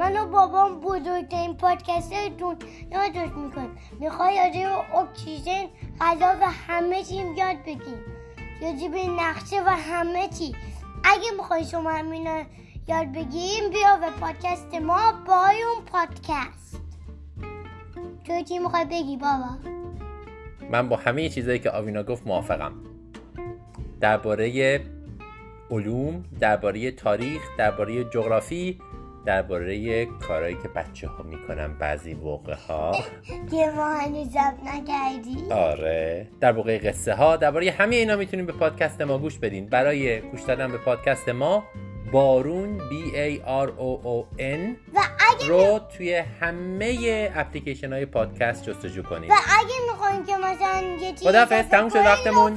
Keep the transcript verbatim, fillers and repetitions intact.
من و بابام بزرگترین پادکسترتون یادش میکنم. میخوای راجع به اکسیژن، غذا و همه چیم یاد بگیم، راجع به نقشه و همه چی. اگه میخوای شما همینا یاد بگیم، بیا به پادکست ما باروون پادکست. تو چی میخوای بگی بابا؟ من با همه چیزایی که آوینا گفت موافقم. درباره علوم، درباره تاریخ، درباره جغرافی، درباره کارهایی که بچه‌ها میکنن بعضی وقت‌ها که ما هنوز نکردیم. آره، درباره قصه ها، درباره همه اینا میتونین به پادکست ما گوش بدین. برای گوش دادن به پادکست ما بارون B A R O O N رو توی همه اپلیکیشن‌های پادکست جستجو کنید. و اگه می‌خواید که مثلا یه چیزی خدافظ تموم شد وقتمون.